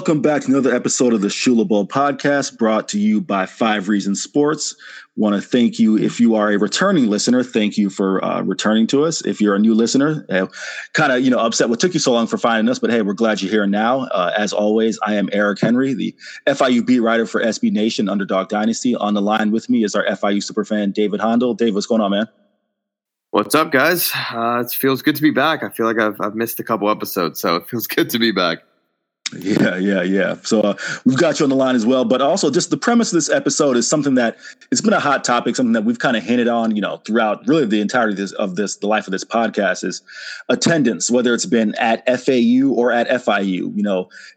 Welcome back to another episode of the Shula Bowl podcast, brought to you by 5 Reasons Sports. Want to thank you. If you are a returning listener, thank you for returning to us. If you're a new listener, kind of, upset what took you so long for finding us, but hey, we're glad you're here now. As always, I am Eric Henry, the FIU beat writer for SB Nation, Underdog Dynasty. On the line with me is our FIU superfan, David Handel. Dave, what's going on, man? What's up, guys? It feels good to be back. I feel like I've missed a couple episodes, so it feels good to be back. Yeah. So we've got you on the line as well. But also just the premise of this episode is something that it's been a hot topic, something that we've kind of hinted on, throughout really the entirety of the life of this podcast is attendance, whether it's been at FAU or at FIU.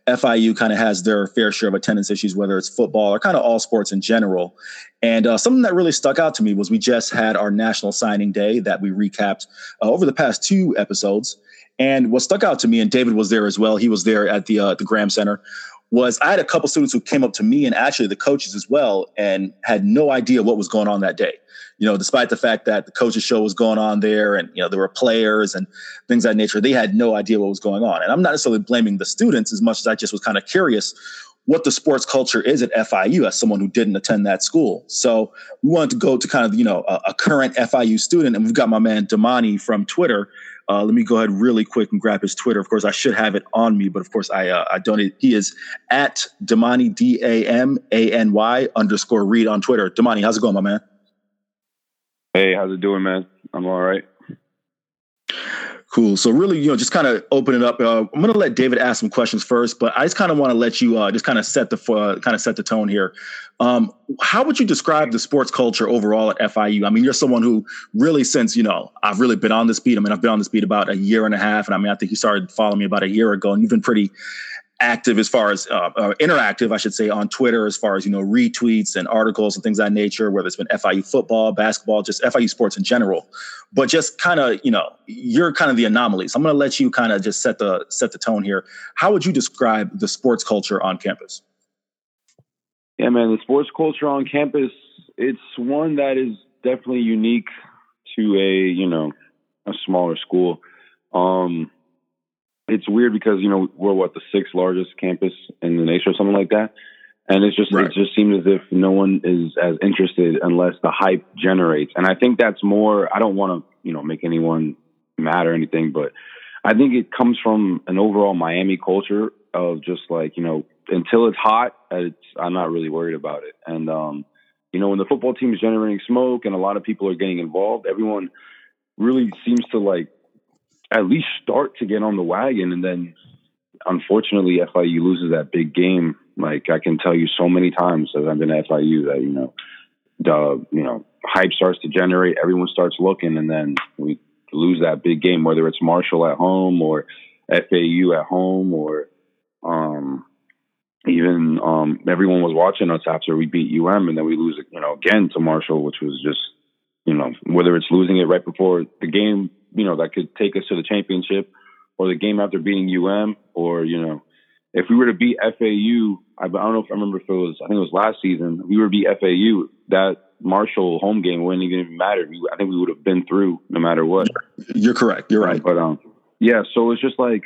FIU kind of has their fair share of attendance issues, whether it's football or kind of all sports in general. And something that really stuck out to me was we just had our National Signing Day that we recapped over the past two episodes. And what stuck out to me, and David was there as well, he was there at the Graham Center, was I had a couple students who came up to me and actually the coaches as well and had no idea what was going on that day. Despite the fact that the coaches show was going on there and, there were players and things of that nature, they had no idea what was going on. And I'm not necessarily blaming the students as much as I just was kind of curious what the sports culture is at FIU as someone who didn't attend that school. So we wanted to go to kind of, a current FIU student. And we've got my man Damany from Twitter. Let me go ahead really quick and grab his Twitter. Of course, I should have it on me, but of course I don't. He is at Damany, Damany_Reed on Twitter. Damany, how's it going, my man? Hey, how's it doing, man? I'm all right. Cool. So really, just kind of open it up. I'm going to let David ask some questions first, but I just kind of want to let you just kind of set the tone here. How would you describe the sports culture overall at FIU? I mean, you're someone who really since, I've really been on this beat. I mean, I've been on this beat about a year and a half. And I mean, I think you started following me about a year ago and you've been pretty active as far as interactive, I should say, on Twitter, as far as, retweets and articles and things of that nature, whether it's been FIU football, basketball, just FIU sports in general, but just kind of, you're kind of the anomaly. So I'm going to let you kind of just set the tone here. How would you describe the sports culture on campus? Yeah, man, the sports culture on campus, it's one that is definitely unique to a smaller school. It's weird because, we're the sixth largest campus in the nation or something like that. And it's just, right. It just seems as if no one is as interested unless the hype generates. And I think that's more, I don't want to, make anyone mad or anything, but I think it comes from an overall Miami culture of just like, until it's hot, I'm not really worried about it. And, when the football team is generating smoke and a lot of people are getting involved, everyone really seems to like, at least start to get on the wagon. And then unfortunately FIU loses that big game. Like I can tell you so many times that I've been at FIU that, hype starts to generate, everyone starts looking, and then we lose that big game, whether it's Marshall at home or FAU at home or everyone was watching us after we beat UM and then we lose, again to Marshall, which was just, whether it's losing it right before the game, that could take us to the championship or the game after beating UM or, if we were to beat FAU, I don't know if I remember if it was, I think it was last season, if we were to beat FAU, that Marshall home game wouldn't even matter. I think we would have been through no matter what. You're correct. You're right. But so it's just like,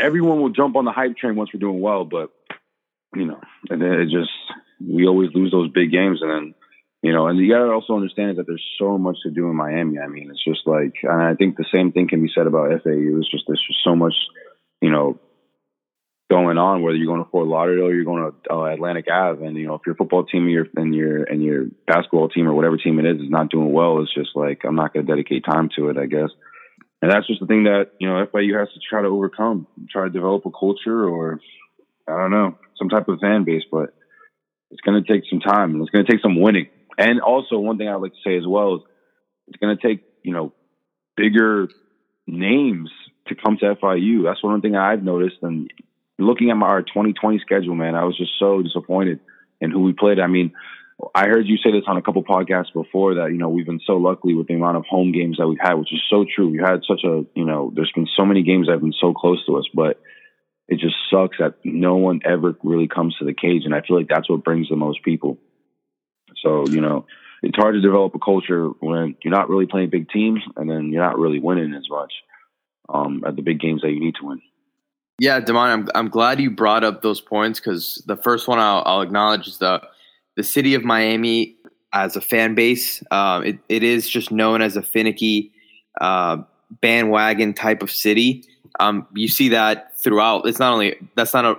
everyone will jump on the hype train once we're doing well, but, and then it just, we always lose those big games and then, and you got to also understand that there's so much to do in Miami. I mean, it's just like, and I think the same thing can be said about FAU. It's just, there's just so much, going on, whether you're going to Fort Lauderdale or you're going to Atlantic Ave. And, if your football team and your basketball team or whatever team it is not doing well, it's just like, I'm not going to dedicate time to it, I guess. And that's just the thing that, FIU has to try to overcome, try to develop a culture or, I don't know, some type of fan base, but it's going to take some time and it's going to take some winning. And also, one thing I would like to say as well is it's going to take, bigger names to come to FIU. That's one thing I've noticed. And looking at our 2020 schedule, man, I was just so disappointed in who we played. I mean, I heard you say this on a couple podcasts before that, we've been so lucky with the amount of home games that we've had, which is so true. We had such a, there's been so many games that have been so close to us, but it just sucks that no one ever really comes to the cage. And I feel like that's what brings the most people. So, it's hard to develop a culture when you're not really playing big teams and then you're not really winning as much at the big games that you need to win. Yeah, Damany, I'm glad you brought up those points, because the first one I'll acknowledge is the city of Miami as a fan base. It is just known as a finicky bandwagon type of city. You see that throughout. That's not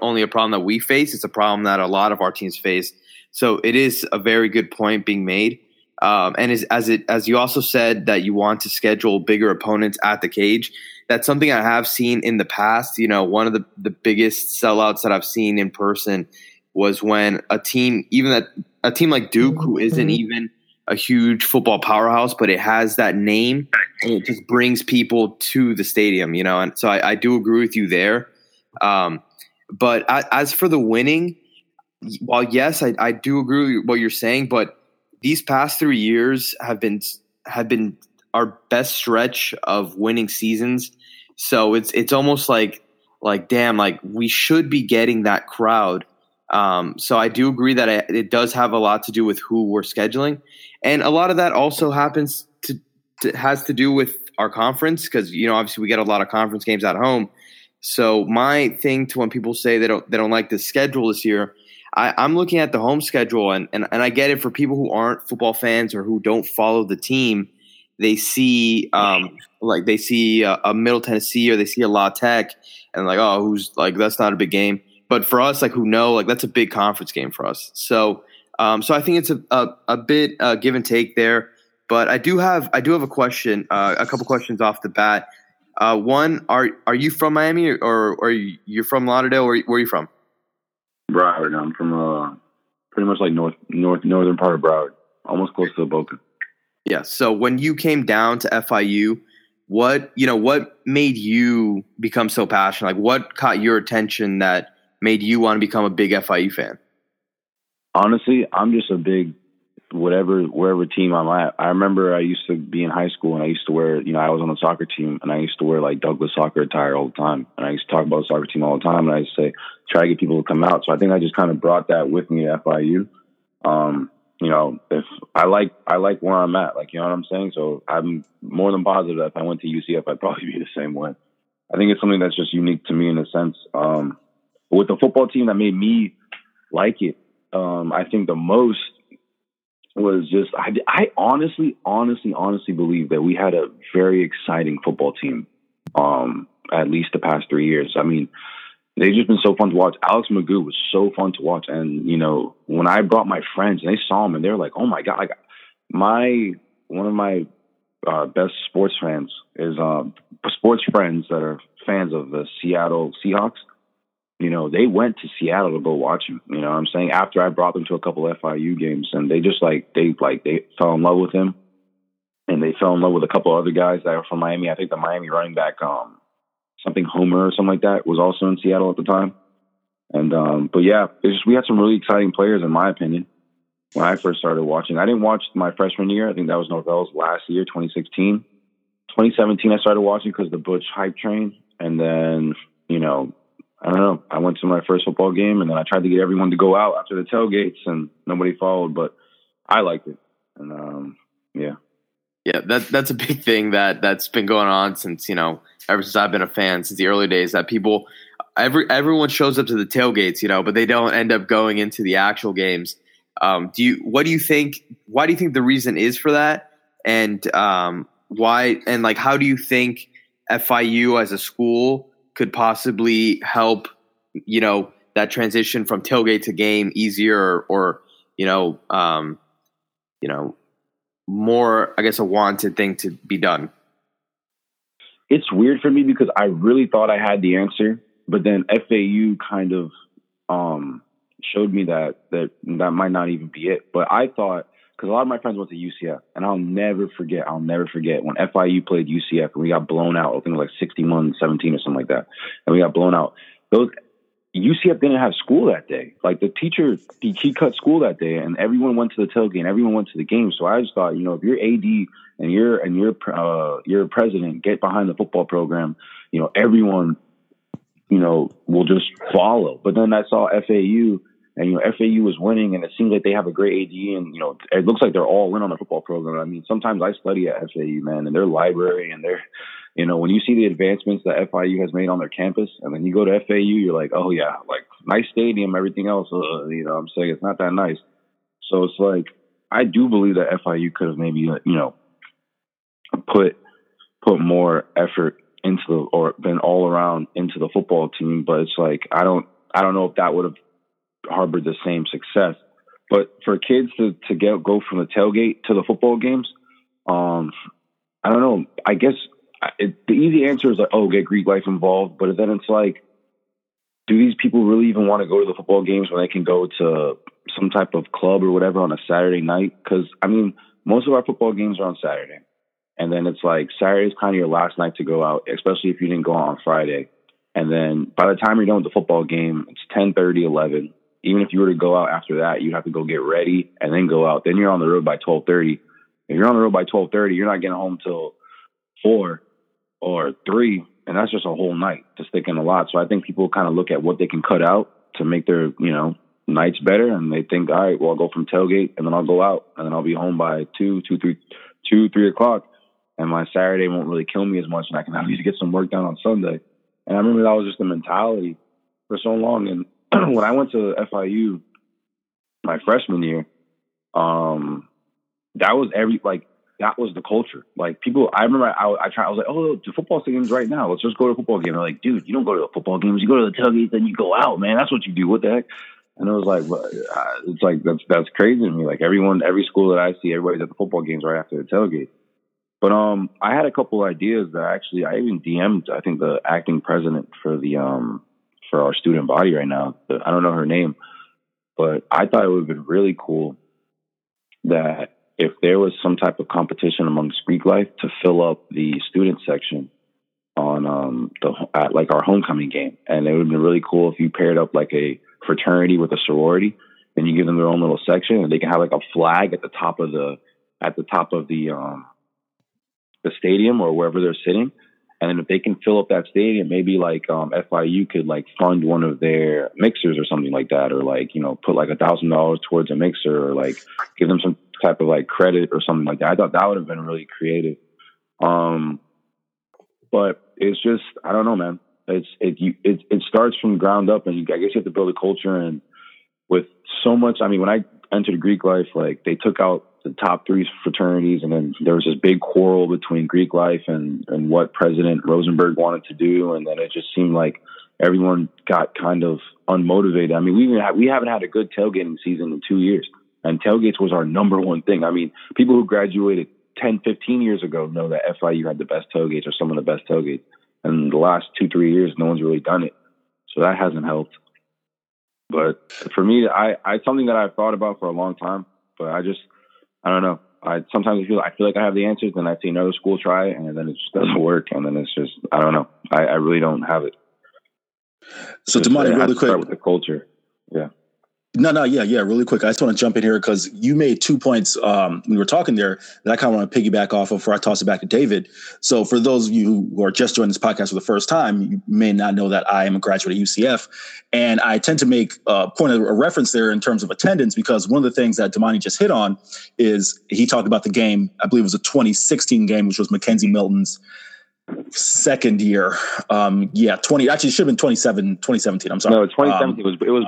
only a problem that we face; it's a problem that a lot of our teams face. So it is a very good point being made. And as you also said that you want to schedule bigger opponents at the cage. That's something I have seen in the past. You know, one of the biggest sellouts that I've seen in person was when a team like Duke, who isn't even a huge football powerhouse, but it has that name and it just brings people to the stadium, you know? And so I do agree with you there. But as for the winning, while yes, I do agree with what you're saying, but these past 3 years have been our best stretch of winning seasons. So it's almost like, damn, like we should be getting that crowd. So I do agree that it does have a lot to do with who we're scheduling. And a lot of that also has to do with our conference, because, you know, obviously we get a lot of conference games at home. So my thing to when people say they don't like the schedule this year, I'm looking at the home schedule and I get it for people who aren't football fans or who don't follow the team. They see a Middle Tennessee or they see a La Tech and like, oh, who's like, that's not a big game. But for us, like, who know, like, that's a big conference game for us. So, so I think it's a bit give and take there. But I do have a question, a couple questions off the bat. One, are you from Miami or you're from Lauderdale? Where are you from? Broward. I'm from pretty much like northern part of Broward, almost close to Boca. Yeah. So when you came down to FIU, what made you become so passionate? Like, what caught your attention that made you want to become a big FIU fan? Honestly, I'm just a big wherever team I'm at. I remember I used to be in high school and I used to wear, you know, I was on the soccer team and I used to wear like Douglas soccer attire all the time. And I used to talk about the soccer team all the time. And I used to say, try to get people to come out. So I think I just kind of brought that with me to FIU. You know, if I like where I'm at, like, you know what I'm saying? So I'm more than positive that if I went to UCF, I'd probably be the same way. I think it's something that's just unique to me in a sense. With the football team that made me like it, I think the most was just, I honestly believe that we had a very exciting football team, at least the past 3 years. I mean, they've just been so fun to watch. Alex Magoo was so fun to watch. And, you know, when I brought my friends and they saw him and they're like, oh my God, like one of my best sports fans is sports friends that are fans of the Seattle Seahawks. You know, they went to Seattle to go watch him. You know what I'm saying? After I brought them to a couple of FIU games, and they just they fell in love with him, and they fell in love with a couple other guys that were from Miami. I think the Miami running back, something Homer or something like that, was also in Seattle at the time. And but yeah, it's just, we had some really exciting players, in my opinion, when I first started watching. I didn't watch my freshman year. I think that was Norvell's last year, 2016. 2017, I started watching because the Butch hype train. And then, you know, I don't know, I went to my first football game and then I tried to get everyone to go out after the tailgates and nobody followed, but I liked it. And yeah. Yeah, that's a big thing that's been going on since, you know, ever since I've been a fan, since the early days, that people, everyone shows up to the tailgates, you know, but they don't end up going into the actual games. Why do you think the reason is for that? And why, and like, how do you think FIU as a school could possibly help, you know, that transition from tailgate to game easier or you know, more, I guess, a wanted thing to be done? It's weird for me because I really thought I had the answer, but then FAU kind of showed me that might not even be it. But I thought, because a lot of my friends went to UCF, and I'll never forget when FIU played UCF and we got blown out. I think it was like 61-17 or something like that, and we got blown out. Those UCF didn't have school that day. Like, the teacher, he cut school that day, and everyone went to the tailgate and everyone went to the game. So I just thought, you know, if you're AD and your president get behind the football program, you know, everyone, you know, will just follow. But then I saw FAU. And, you know, FAU was winning, and it seems like they have a great AD, and, you know, it looks like they're all in on the football program. I mean, sometimes I study at FAU, man, and their library and their, you know, when you see the advancements that FIU has made on their campus, and then you go to FAU, you're like, oh yeah, like nice stadium, everything else. You know what I'm saying? It's not that nice. So it's like, I do believe that FIU could have maybe, you know, put more effort into the, or been all around into the football team. But it's like, I don't know if that would have harbored the same success. But for kids to go from the tailgate to the football games, I don't know. I guess the easy answer is like, oh, get Greek life involved. But then it's like, do these people really even want to go to the football games when they can go to some type of club or whatever on a Saturday night? Because, I mean, most of our football games are on Saturday. And then it's like Saturday is kind of your last night to go out, especially if you didn't go out on Friday. And then by the time you're done with the football game, it's 10:30, 11. Even if you were to go out after that, you'd have to go get ready and then go out. Then you're on the road by 12:30. If you're on the road by 12:30, you're not getting home till 4 or 3. And that's just a whole night to stick in a lot. So I think people kind of look at what they can cut out to make their, you know, nights better. And they think, all right, well, I'll go from tailgate and then I'll go out and then I'll be home by 2, 3 o'clock. And my Saturday won't really kill me as much. And I can at least get some work done on Sunday. And I remember that was just the mentality for so long. And when I went to FIU my freshman year, that was the culture. Like, people, I remember I was like, oh, the football games right now. Let's just go to a football game. They're like, dude, you don't go to the football games. You go to the tailgates, then you go out, man. That's what you do. What the heck? And it was like, it's like, that's crazy to me. Like, every school that I see, everybody's at the football games right after the tailgate. But I had a couple ideas that I even DM'd, I think, the acting president for the for our student body right now. I don't know her name, but I thought it would have been really cool that if there was some type of competition amongst Greek life to fill up the student section on at our homecoming game. And it would have been really cool if you paired up like a fraternity with a sorority, and you give them their own little section, and they can have like a flag at the top of the stadium or wherever they're sitting. And then if they can fill up that stadium, maybe like FIU could like fund one of their mixers or something like that, or like, you know, put like $1,000 towards a mixer, or like give them some type of like credit or something like that. I thought that would have been really creative. But it's just, I don't know, man. It starts from ground up, and I guess you have to build a culture. And with so much, I mean, when I entered Greek life, like they took out the top three fraternities, and then there was this big quarrel between Greek life and what President Rosenberg wanted to do, and then it just seemed like everyone got kind of unmotivated. I mean, we haven't had a good tailgating season in 2 years, and tailgates was our number one thing. I mean, people who graduated 10, 15 years ago know that FIU had the best tailgates, or some of the best tailgates, and the last 2-3 years, no one's really done it, so that hasn't helped. But for me, it's something that I've thought about for a long time, but I don't know. I feel like I have the answers, then I see another school try it, and then it just doesn't work, and then it's just, I don't know. I really don't have it. So, Damany, really quick, start with the culture. Yeah. No, really quick. I just want to jump in here because you made 2 points when we were talking there that I kind of want to piggyback off of before I toss it back to David. So for those of you who are just joining this podcast for the first time, you may not know that I am a graduate of UCF, and I tend to make a point of a reference there in terms of attendance, because one of the things that Damany just hit on is he talked about the game, I believe it was a 2016 game, which was Mackenzie Milton's second year. 2017. I'm sorry. No, 2017 it was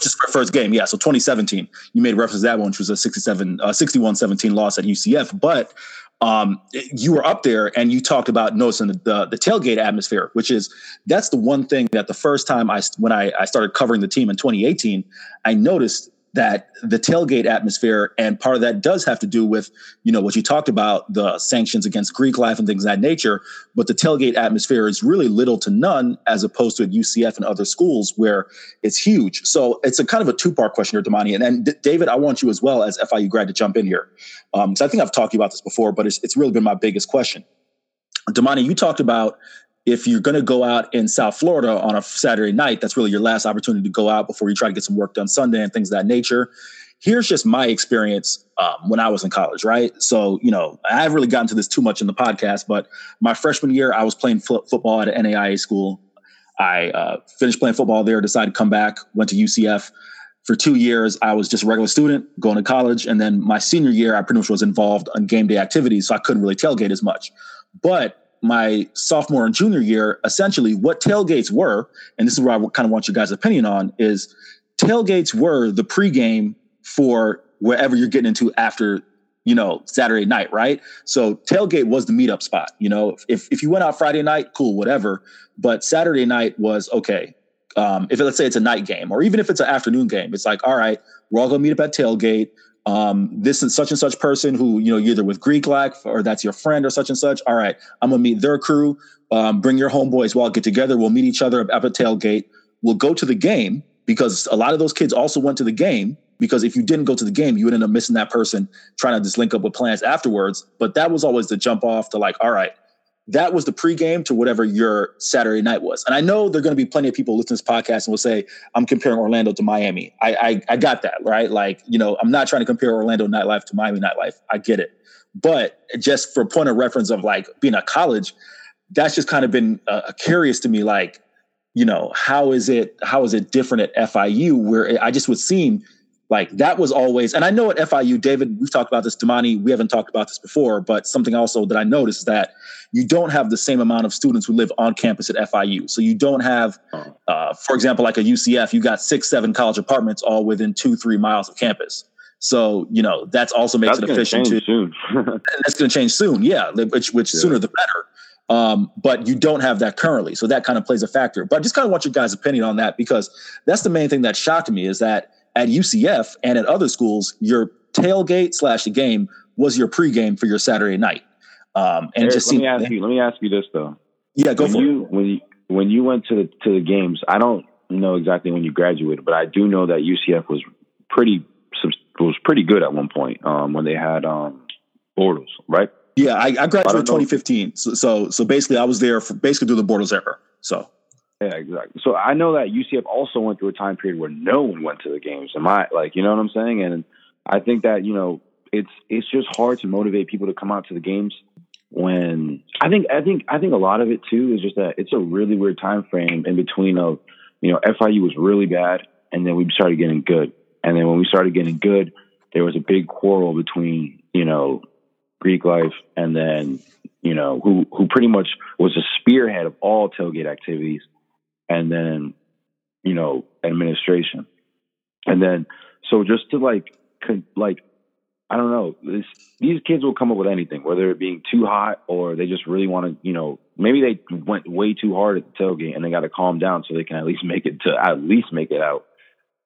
just our first game. Yeah. So 2017, you made reference to that one, which was a 61-17 loss at UCF. But you were up there and you talked about noticing the tailgate atmosphere, that's the one thing that the first time when I started covering the team in 2018, I noticed that the tailgate atmosphere, and part of that does have to do with, you know, what you talked about, the sanctions against Greek life and things of that nature, but the tailgate atmosphere is really little to none as opposed to at UCF and other schools where it's huge. So it's a kind of a two-part question here, Damany. And David, I want you as well as FIU grad to jump in here. Because I think I've talked to you about this before, but it's really been my biggest question. Damany, you talked about if you're going to go out in South Florida on a Saturday night, that's really your last opportunity to go out before you try to get some work done Sunday and things of that nature. Here's just my experience when I was in college, right? So, you know, I haven't really gotten to this too much in the podcast, but my freshman year, I was playing football at an NAIA school. I finished playing football there, decided to come back, went to UCF. For 2 years, I was just a regular student going to college. And then my senior year, I pretty much was involved in game day activities, so I couldn't really tailgate as much. But my sophomore and junior year, essentially what tailgates were, and this is where I kind of want your guys' opinion on, is tailgates were the pregame for wherever you're getting into after, you know, Saturday night, right? So tailgate was the meetup spot. You know, if you went out Friday night, cool, whatever. But Saturday night was, okay, if let's say it's a night game, or even if it's an afternoon game, it's like, all right, we're all going to meet up at tailgate. This and such person who, you know, you're either with Greek Lack or that's your friend or such and such. All right, I'm going to meet their crew. Bring your homeboys. We'll all get together. We'll meet each other up at tailgate. We'll go to the game, because a lot of those kids also went to the game, because if you didn't go to the game, you would end up missing that person, trying to just link up with plans afterwards. But that was always the jump off to, like, all right, that was the pregame to whatever your Saturday night was. And I know there are going to be plenty of people listening to this podcast and will say, I'm comparing Orlando to Miami. I got that, right? Like, you know, I'm not trying to compare Orlando nightlife to Miami nightlife. I get it. But just for point of reference of, like, being at college, that's just kind of been curious to me. Like, you know, how is it different at FIU, where I just would seem like that was always, and I know at FIU, David, we've talked about this, Damany, we haven't talked about this before, but something also that I noticed is that you don't have the same amount of students who live on campus at FIU. So you don't have, for example, like a UCF, you got 6-7 college apartments all within 2-3 miles of campus. So, you know, that's also makes it efficient too. That's going to change soon. Yeah. Which sooner the better. But you don't have that currently. So that kind of plays a factor, but I just kind of want your guys' opinion on that, because that's the main thing that shocked me, is that at UCF and at other schools, your tailgate / the game was your pregame for your Saturday night. And Eric, let me ask you this though. Yeah, go for it. When you went to the games, I don't know exactly when you graduated, but I do know that UCF was pretty good at one point, when they had Bortles, right? Yeah, I graduated in 2015. So basically I was there for basically through the Bortles era. So yeah, exactly. So I know that UCF also went through a time period where no one went to the games. You know what I'm saying? And I think that, you know, it's just hard to motivate people to come out to the games when I think a lot of it too is just that it's a really weird time frame in between of, you know, FIU was really bad and then we started getting good. And then when we started getting good, there was a big quarrel between, you know, Greek Life and then, you know, who pretty much was a spearhead of all tailgate activities, and then, you know, administration. And then, so just to like, I don't know, these kids will come up with anything, whether it being too hot or they just really want to, you know, maybe they went way too hard at the tailgate and they got to calm down so they can at least make it out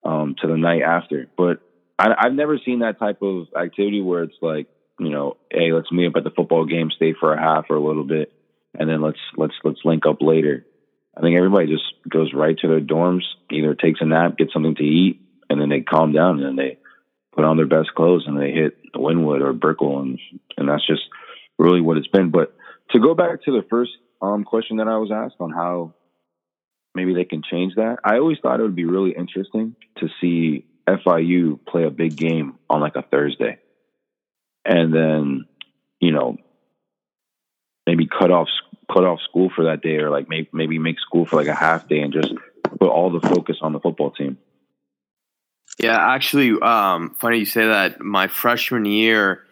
to the night after. But I've never seen that type of activity where it's like, you know, hey, let's meet up at the football game, stay for a half or a little bit, and then let's link up later. I think everybody just goes right to their dorms, either takes a nap, gets something to eat, and then they calm down, and then they put on their best clothes, and they hit Wynwood or Brickell, and that's just really what it's been. But to go back to the first question that I was asked on how maybe they can change that, I always thought it would be really interesting to see FIU play a big game on like a Thursday. And then, you know, maybe cut off school for that day, or like maybe make school for like a half day and just put all the focus on the football team. Yeah, actually, funny you say that. My freshman year,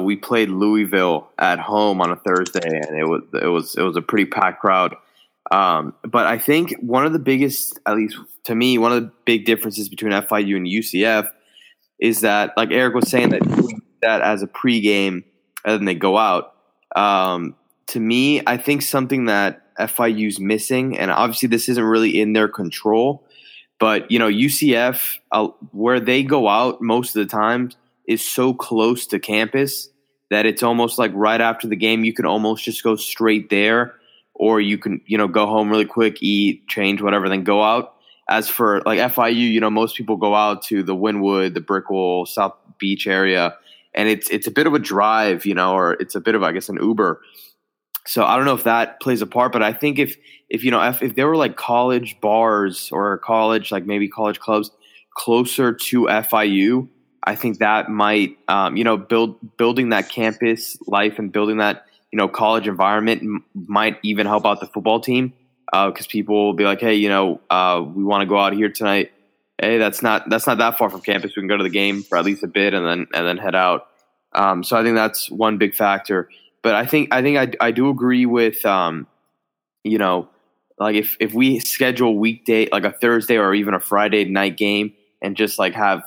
we played Louisville at home on a Thursday, and it was a pretty packed crowd. But I think one of the biggest, at least to me, one of the big differences between FIU and UCF is that, like Eric was saying, that as a pregame and then they go out. To me, I think something that FIU's missing, and obviously this isn't really in their control, but you know, UCF, where they go out most of the time is so close to campus that it's almost like right after the game, you can almost just go straight there, or you can, you know, go home really quick, eat, change, whatever, then go out. As for like FIU, you know, most people go out to the Wynwood, the Brickell, South Beach area. And it's a bit of a drive, you know, or it's a bit of, I guess, an Uber. So I don't know if that plays a part, but I think if there were like college bars or college, like maybe college clubs closer to FIU, I think that might, you know, building that campus life and building that, you know, college environment might even help out the football team, because people will be like, hey, you know, we want to go out here tonight. Hey, that's not that far from campus. We can go to the game for at least a bit and then head out. So I think that's one big factor. But I think I do agree with, you know, like if we schedule weekday, like a Thursday or even a Friday night game, and just like have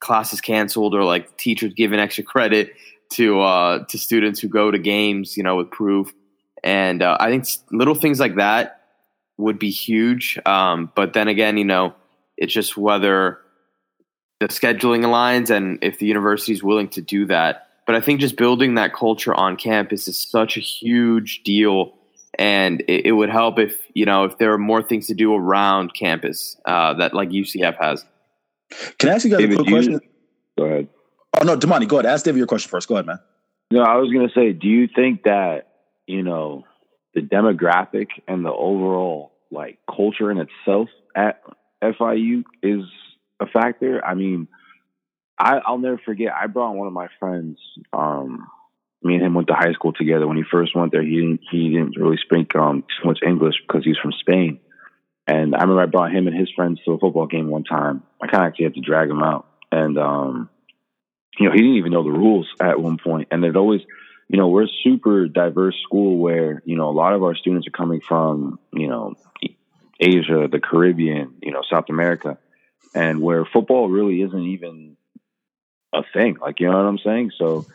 classes canceled or like teachers giving extra credit to students who go to games, you know, with proof. And I think little things like that would be huge. But then again, you know, it's just whether the scheduling aligns and if the university is willing to do that. But I think just building that culture on campus is such a huge deal. And it would help if, you know, if there are more things to do around campus that like UCF has. Can I ask you guys David, a quick question? Go ahead. Oh, no, Damany, go ahead. Ask David your question first. Go ahead, man. No, I was going to say, do you think that, you know, the demographic and the overall, like, culture in itself at FIU is a factor? I mean, I'll never forget. I brought one of my friends. Me and him went to high school together. When he first went there, he didn't really speak too much English because he's from Spain. And I remember I brought him and his friends to a football game one time. I kind of actually had to drag him out. And, you know, he didn't even know the rules at one point. And it always, you know, we're a super diverse school where, you know, a lot of our students are coming from, you know, Asia, the Caribbean, you know, South America, and where football really isn't even a thing. Like, you know what I'm saying? So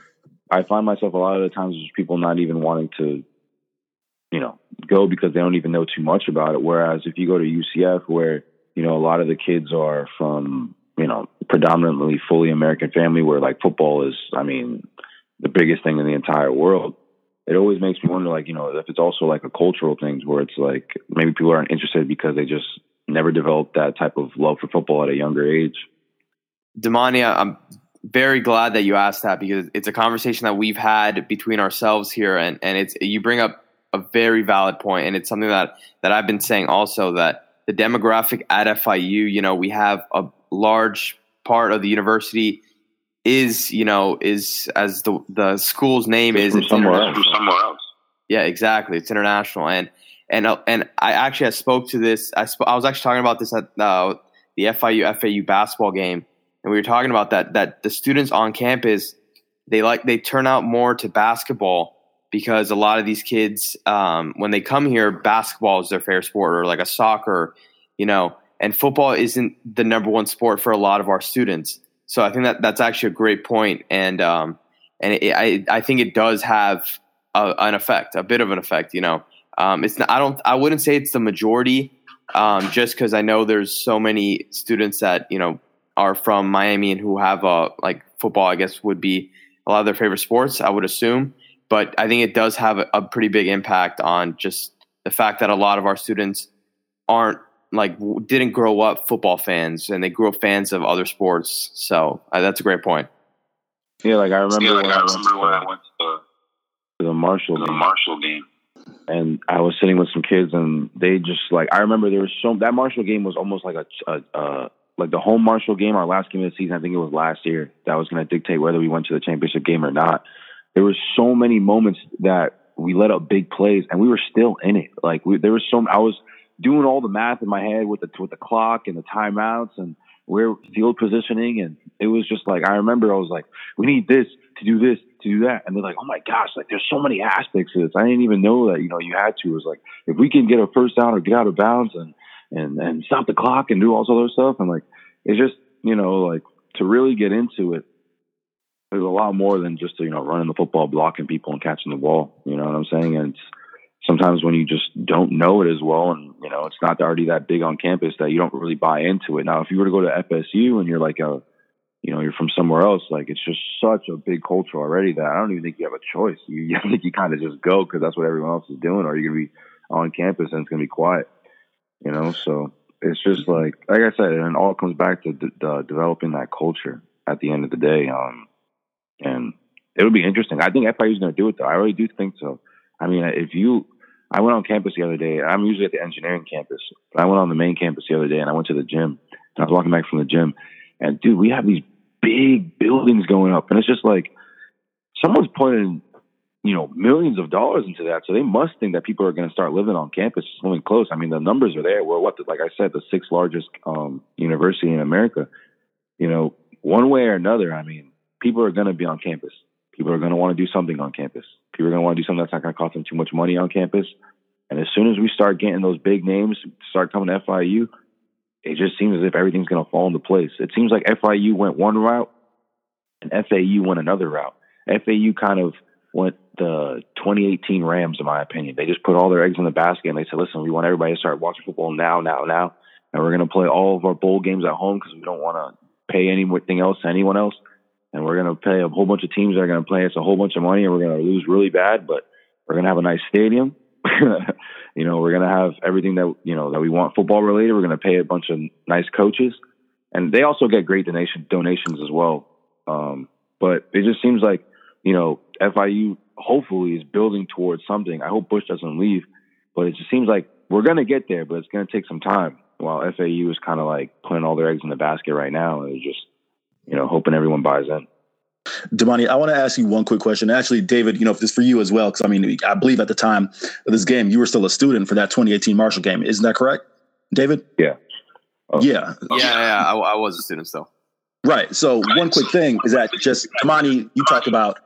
I find myself a lot of the times just people not even wanting to, you know, go because they don't even know too much about it. Whereas if you go to UCF where, you know, a lot of the kids are from, you know, predominantly fully American family where like football is, I mean, the biggest thing in the entire world. It always makes me wonder, like, you know, if it's also like a cultural thing where it's like maybe people aren't interested because they just never developed that type of love for football at a younger age. Damany, I'm very glad that you asked that because it's a conversation that we've had between ourselves here. And it's, you bring up a very valid point. And it's something that I've been saying also, that the demographic at FIU, you know, we have a large part of the university is, you know, is, as the school's name is, it's somewhere else. Yeah, exactly. It's international. And I actually, I spoke to this. I was actually talking about this at the FIU basketball game. And we were talking about that the students on campus, they turn out more to basketball because a lot of these kids, when they come here, basketball is their favorite sport, or like a soccer, you know, and football isn't the number one sport for a lot of our students. So I think that's actually a great point. And I think it does have an effect, a bit of an effect, you know. It's not, I wouldn't say it's the majority, just because I know there's so many students that, you know, are from Miami and who have like football, I guess, would be a lot of their favorite sports, I would assume. But I think it does have a pretty big impact on just the fact that a lot of our students aren't like didn't grow up football fans, and they grew up fans of other sports. So that's a great point. Yeah, like I remember when I went to the Marshall game. And I was sitting with some kids, and they just like, I remember there was that Marshall game was almost like like the home Marshall game, our last game of the season. I think it was last year that was going to dictate whether we went to the championship game or not. There were so many moments that we let up big plays, and we were still in it. Like there was I was doing all the math in my head with the clock and the timeouts and where field positioning, and it was just like, I remember I was like, we need this, to do that. And they're like, oh my gosh, like there's so many aspects of this. I didn't even know that, you know, you had to. It was like, if we can get a first down or get out of bounds and stop the clock and do all this other stuff. And like, it's just, you know, like to really get into it, there's a lot more than just, you know, running the football, blocking people and catching the ball. You know what I'm saying? And it's, sometimes when you just don't know it as well, and, you know, it's not already that big on campus, that you don't really buy into it. Now, if you were to go to FSU and you're like you know, you're from somewhere else, like it's just such a big culture already that I don't even think you have a choice. I think you kind of just go because that's what everyone else is doing, or you're going to be on campus and it's going to be quiet, you know? So it's just like I said, and it all comes back to developing that culture at the end of the day. And it'll be interesting. I think FIU is going to do it though. I really do think so. I mean, I went on campus the other day. I'm usually at the engineering campus, but I went on the main campus the other day, and I went to the gym, and I was walking back from the gym, and dude, we have these big buildings going up, and it's just like someone's putting, you know, millions of dollars into that, so they must think that people are going to start living on campus, living close. I mean, the numbers are there. We're like I said, the sixth largest university in America. You know, one way or another, I mean, people are going to be on campus. People are going to want to do something on campus. People are going to want to do something that's not going to cost them too much money on campus. And as soon as we start getting those big names start coming to FIU, it just seems as if everything's going to fall into place. It seems like FIU went one route and FAU went another route. FAU kind of went the 2018 Rams, in my opinion. They just put all their eggs in the basket and they said, listen, we want everybody to start watching football now. And we're going to play all of our bowl games at home because we don't want to pay anything else to anyone else. And we're going to pay a whole bunch of teams that are going to play us a whole bunch of money, and we're going to lose really bad, but we're going to have a nice stadium. You know, we're going to have everything that, you know, that we want football related. We're going to pay a bunch of nice coaches, and they also get great donations as well. But it just seems like, you know, FIU hopefully is building towards something. I hope Bush doesn't leave, but it just seems like we're going to get there, but it's going to take some time, while FAU is kind of like putting all their eggs in the basket right now and just, you know, hoping everyone buys in. Damany, I want to ask you one quick question. Actually, David, you know, this is for you as well, because I mean, I believe at the time of this game, you were still a student for that 2018 Marshall game. Isn't that correct, David? Yeah. Oh. Yeah. I was a student still. Right. So one quick thing is that just, Damany, you talked about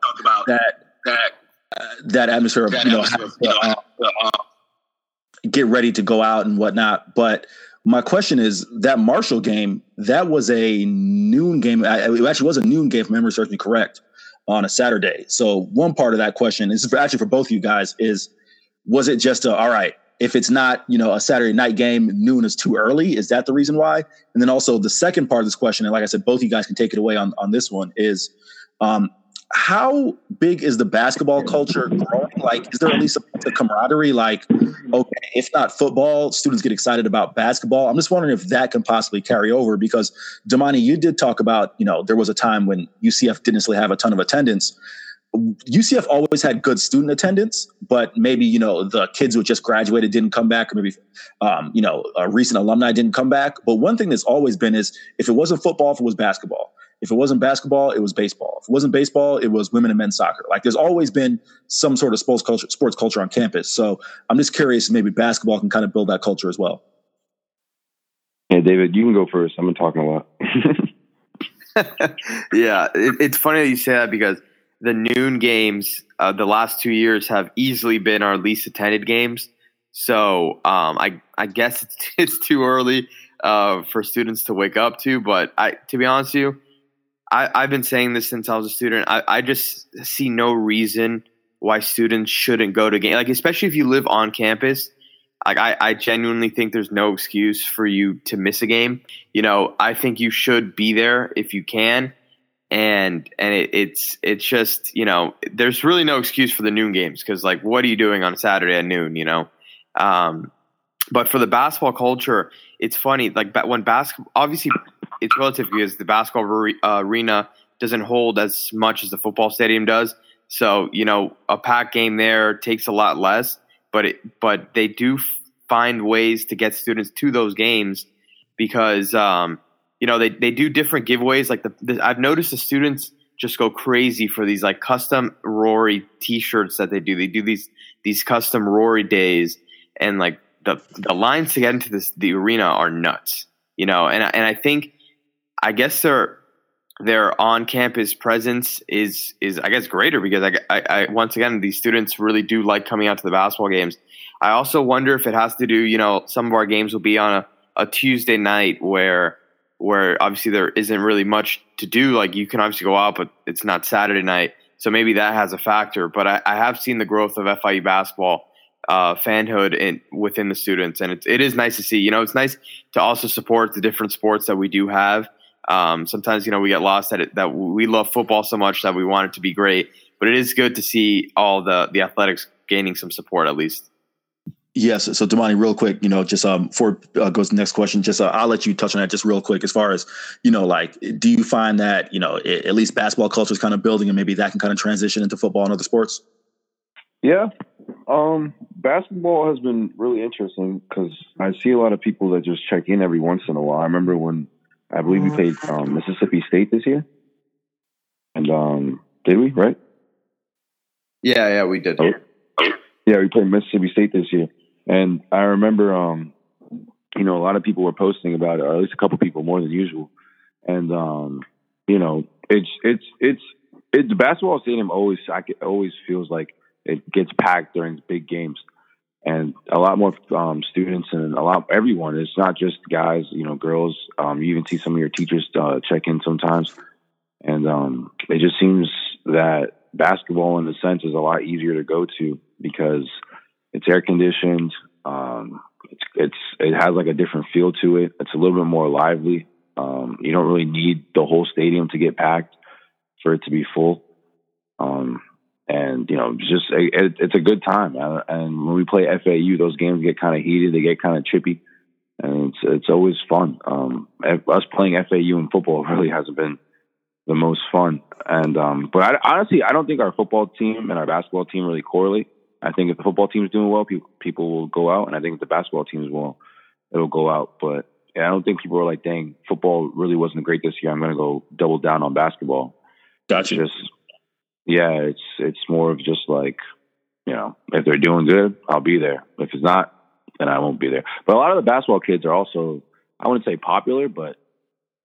that atmosphere of, you know, get ready to go out and whatnot. But my question is that Marshall game, that was a noon game. It actually was a noon game, if memory serves me correct, on a Saturday. So one part of that question, this is actually for both of you guys, is was it just all right, if it's not, you know, a Saturday night game, noon is too early? Is that the reason why? And then also the second part of this question, and like I said, both of you guys can take it away on this one, is how big is the basketball culture growing? Like, is there at least a camaraderie? Like, okay, if not football, students get excited about basketball. I'm just wondering if that can possibly carry over, because Damany, you did talk about, you know, there was a time when UCF didn't necessarily have a ton of attendance. UCF always had good student attendance, but maybe, you know, the kids who just graduated didn't come back, or maybe, you know, a recent alumni didn't come back. But one thing that's always been is if it wasn't football, if it was basketball. If it wasn't basketball, it was baseball. If it wasn't baseball, it was women and men's soccer. Like, there's always been some sort of sports culture on campus. So I'm just curious, maybe basketball can kind of build that culture as well. Yeah, David, you can go first. I've been talking a lot. Yeah, it's funny that you say that, because the noon games the last 2 years have easily been our least attended games. So I guess it's too early for students to wake up to. But to be honest with you, I've been saying this since I was a student. I just see no reason why students shouldn't go to games, like especially if you live on campus. Like I genuinely think there's no excuse for you to miss a game. You know, I think you should be there if you can, and it's just, you know, there's really no excuse for the noon games, because like, what are you doing on a Saturday at noon? You know, but for the basketball culture, it's funny. Like when basketball, obviously, it's relative because the basketball arena doesn't hold as much as the football stadium does. So, you know, a packed game there takes a lot less, but they do find ways to get students to those games, because, you know, they do different giveaways. Like I've noticed the students just go crazy for these like custom Rory t-shirts that they do. They do these custom Rory days, and like the lines to get into the arena are nuts, you know? And I think, I guess their on-campus presence is I guess greater, because I once again, these students really do like coming out to the basketball games. I also wonder if it has to do, you know, some of our games will be on a Tuesday night where obviously there isn't really much to do. Like you can obviously go out, but it's not Saturday night. So maybe that has a factor, but I have seen the growth of FIU basketball fanhood within the students. And it is nice to see. You know, it's nice to also support the different sports that we do have. Sometimes, you know, we get lost at it, that we love football so much that we want it to be great, but it is good to see all the athletics gaining some support at least. Yes. So Damany, real quick, you know, just before goes to the next question, just I'll let you touch on that just real quick. As far as, you know, like, do you find that, you know, at least basketball culture is kind of building, and maybe that can kind of transition into football and other sports? Yeah. Basketball has been really interesting, because I see a lot of people that just check in every once in a while. I remember when, I believe we played Mississippi State this year. And did we, right? Yeah, we did. Oh. Yeah, we played Mississippi State this year. And I remember, you know, a lot of people were posting about it, or at least a couple people more than usual. And, you know, it's the basketball stadium always feels like it gets packed during big games, and a lot more students and everyone. It's not just guys, girls. You even see some of your teachers check in sometimes, and it just seems that basketball, in a sense, is a lot easier to go to because it's air conditioned. It has like a different feel to it. It's a little bit more lively. You don't really need the whole stadium to get packed for it to be full. And, it's a good time. And when we play FAU, those games get kind of heated. They get kind of chippy. And it's always fun. Us playing FAU in football really hasn't been the most fun. And but I don't think our football team and our basketball team really correlate. I think if the football team is doing well, people will go out. And I think if the basketball team is well, it'll go out. But I don't think people are like, dang, football really wasn't great this year, I'm going to go double down on basketball. Gotcha. It's more of just like, if they're doing good, I'll be there. If it's not, then I won't be there. But a lot of the basketball kids are also, I wouldn't say popular, but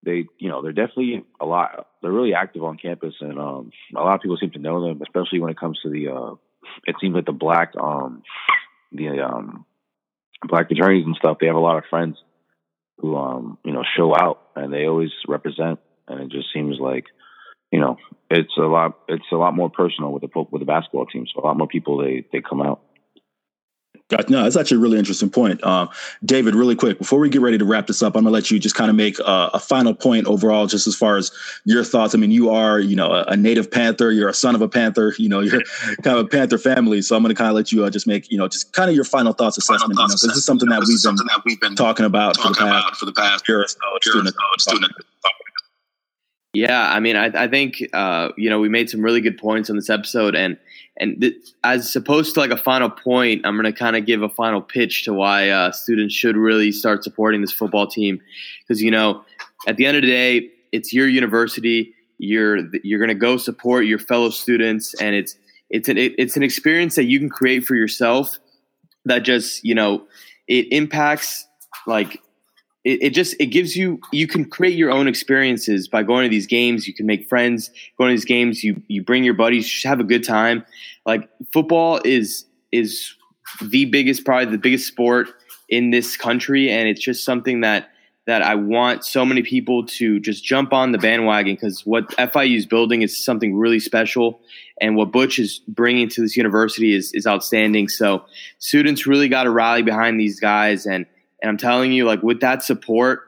they, they're definitely they're really active on campus. And a lot of people seem to know them, especially when it comes to the, it seems like the black fraternities and stuff. They have a lot of friends who, show out, and they always represent. And it just seems like, it's a lot more personal with the basketball team. So a lot more people, they come out. Gotcha. No, that's actually a really interesting point. David, really quick, before we get ready to wrap this up, I'm gonna let you just kind of make a final point overall, just as far as your thoughts. I mean, you are, a native Panther, you're a son of a Panther, you're kind of a Panther family. So I'm gonna kind of let you just make, just kind of your final thoughts assessment. This is something that we've been talking about for the past year or so. Yeah, I mean, I think, we made some really good points on this episode. And as opposed to like a final point, I'm going to kind of give a final pitch to why students should really start supporting this football team. Because, at the end of the day, it's your university. You're going to go support your fellow students. And it's an experience that you can create for yourself that just, it impacts like – It gives you, you can create your own experiences by going to these games. You can make friends going to these games. You bring your buddies, you have a good time. Like football is probably the biggest sport in this country. And it's just something that I want so many people to just jump on the bandwagon, because what FIU is building is something really special. And what Butch is bringing to this university is outstanding. So students really got to rally behind these guys. And I'm telling you, like, with that support,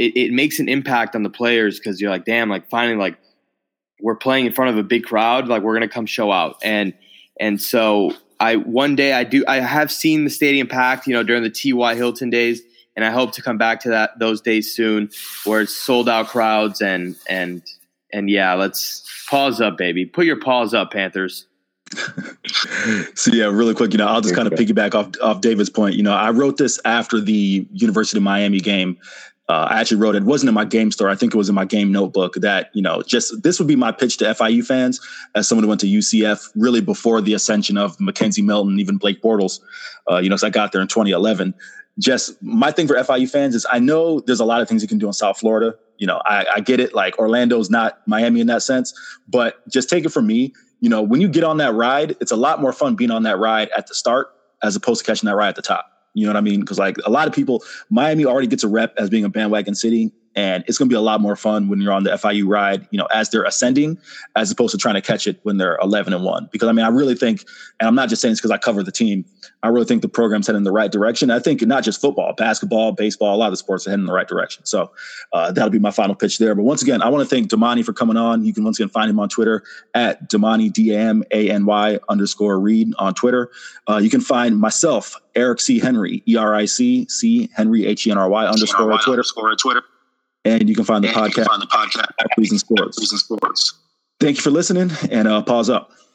it makes an impact on the players, because you're like, damn, like, finally, like, we're playing in front of a big crowd. Like, we're going to come show out. And so I have seen the stadium packed, during the T.Y. Hilton days. And I hope to come back to those days soon, where it's sold out crowds. And yeah, let's paws up, baby. Put your paws up, Panthers. So yeah, really quick, I'll just kind of piggyback off David's point. I wrote this after the University of Miami game. I actually wrote it. It wasn't in my game store. I think it was in my game notebook that, just this would be my pitch to FIU fans as someone who went to UCF really before the ascension of Mackenzie Milton, even Blake Bortles, so I got there in 2011. Just my thing for FIU fans is I know there's a lot of things you can do in South Florida. I get it. Like Orlando's not Miami in that sense, but just take it from me. When you get on that ride, it's a lot more fun being on that ride at the start as opposed to catching that ride at the top. You know what I mean? Because like a lot of people, Miami already gets a rep as being a bandwagon city, and it's going to be a lot more fun when you're on the FIU ride, as they're ascending, as opposed to trying to catch it when they're 11-1. Because I mean, I really think, and I'm not just saying this because I cover the team, I really think the program's heading in the right direction. I think not just football, basketball, baseball, a lot of the sports are heading in the right direction. So that'll be my final pitch there. But once again, I want to thank Damany for coming on. You can once again find him on Twitter at Damany, Damany_Reed on Twitter. You can find myself, Eric C. Henry, ERIC, Henry, HENRY _ on Twitter. And you can find the podcast. Five Reasons Sports. Thank you for listening, and pause up.